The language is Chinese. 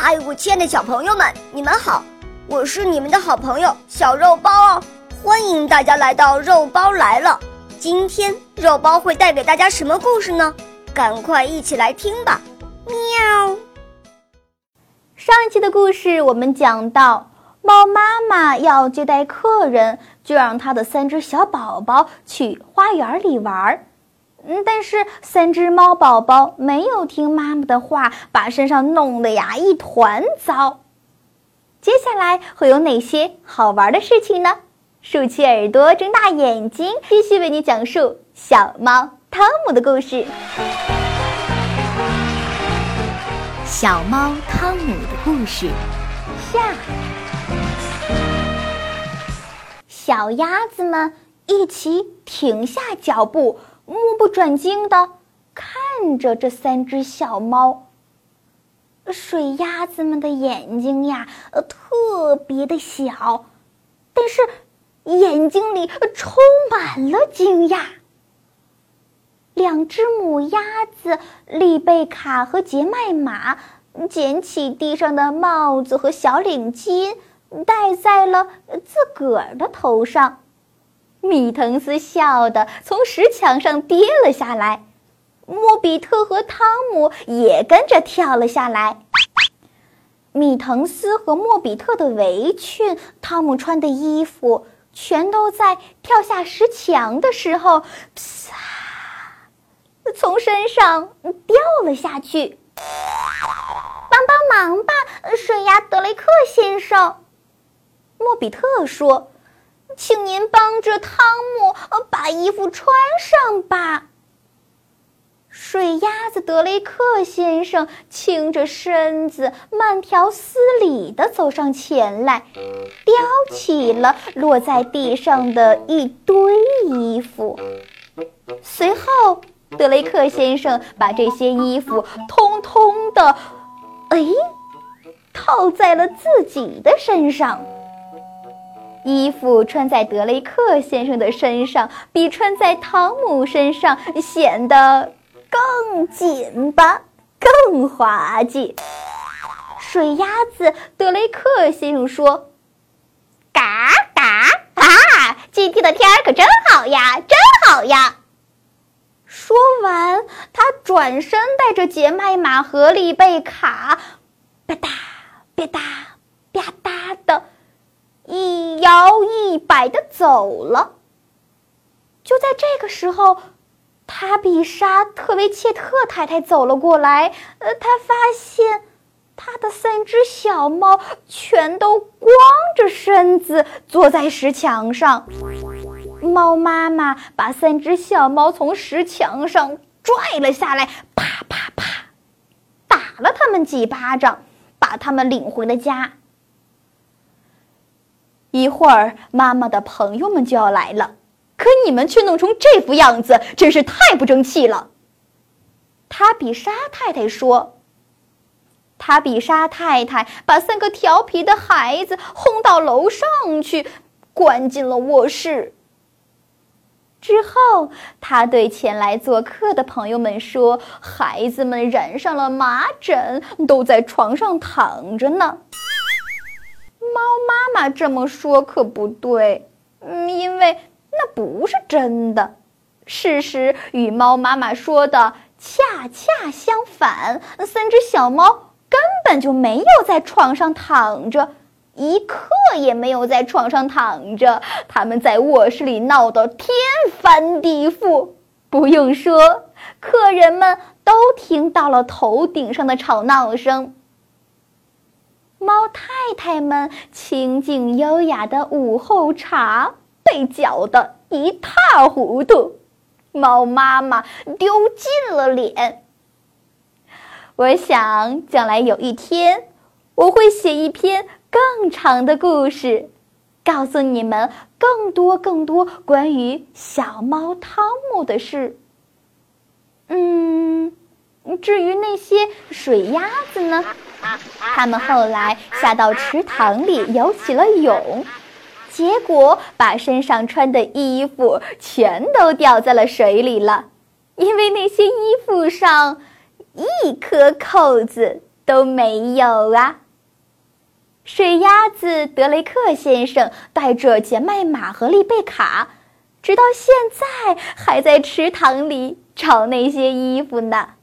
嗨，我亲爱的小朋友们，你们好，我是你们的好朋友小肉包哦，欢迎大家来到肉包来了。今天肉包会带给大家什么故事呢？赶快一起来听吧。喵。上一期的故事我们讲到，猫妈妈要接待客人，就让她的三只小宝宝去花园里玩。但是三只猫宝宝没有听妈妈的话，把身上弄得呀一团糟。接下来会有哪些好玩的事情呢？竖起耳朵，睁大眼睛，继续为你讲述小猫汤姆的故事。小猫汤姆的故事下。小鸭子们一起停下脚步，目不转睛地看着这三只小猫。水鸭子们的眼睛呀，特别的小，但是眼睛里充满了惊讶。两只母鸭子丽贝卡和杰麦玛捡起地上的帽子和小领巾，戴在了自个儿的头上。米滕斯笑得从石墙上跌了下来，莫比特和汤姆也跟着跳了下来。米滕斯和莫比特的围裙，汤姆穿的衣服，全都在跳下石墙的时候，啪，从身上掉了下去。帮帮忙吧，水鸭德雷克先生，莫比特说，请您帮着汤姆把衣服穿上吧。水鸭子德雷克先生倾着身子，慢条斯理地走上前来，叼起了落在地上的一堆衣服。随后德雷克先生把这些衣服通通的套在了自己的身上。衣服穿在德雷克先生的身上，比穿在汤姆身上显得更紧巴，更滑稽。水鸭子德雷克先生说：“嘎嘎啊，今天的天可真好呀，真好呀！”说完，他转身带着杰麦玛和丽贝卡，吧嗒吧嗒吧嗒的，一摇一摆地走了。就在这个时候，塔比莎特维切特太太走了过来，她发现她的三只小猫全都光着身子坐在石墙上。猫妈妈把三只小猫从石墙上拽了下来，啪啪啪，打了他们几巴掌，把他们领回了家。一会儿妈妈的朋友们就要来了，可你们却弄成这副样子，真是太不争气了。塔比莎太太说。塔比莎太太把三个调皮的孩子轰到楼上去，关进了卧室。之后她对前来做客的朋友们说，孩子们染上了麻疹，都在床上躺着呢。猫妈妈这么说可不对，因为那不是真的，事实与猫妈妈说的恰恰相反，三只小猫根本就没有在床上躺着，一刻也没有在床上躺着，它们在卧室里闹得天翻地覆。不用说，客人们都听到了头顶上的吵闹声。猫太太们清静优雅的午后茶被搅得一塌糊涂，猫妈妈丢尽了脸。我想将来有一天，我会写一篇更长的故事，告诉你们更多关于小猫汤姆的事。至于那些水鸭子呢，他们后来下到池塘里游起了泳，结果把身上穿的衣服全都掉在了水里了，因为那些衣服上一颗扣子都没有啊。水鸭子德雷克先生带着杰麦玛和丽贝卡，直到现在还在池塘里找那些衣服呢。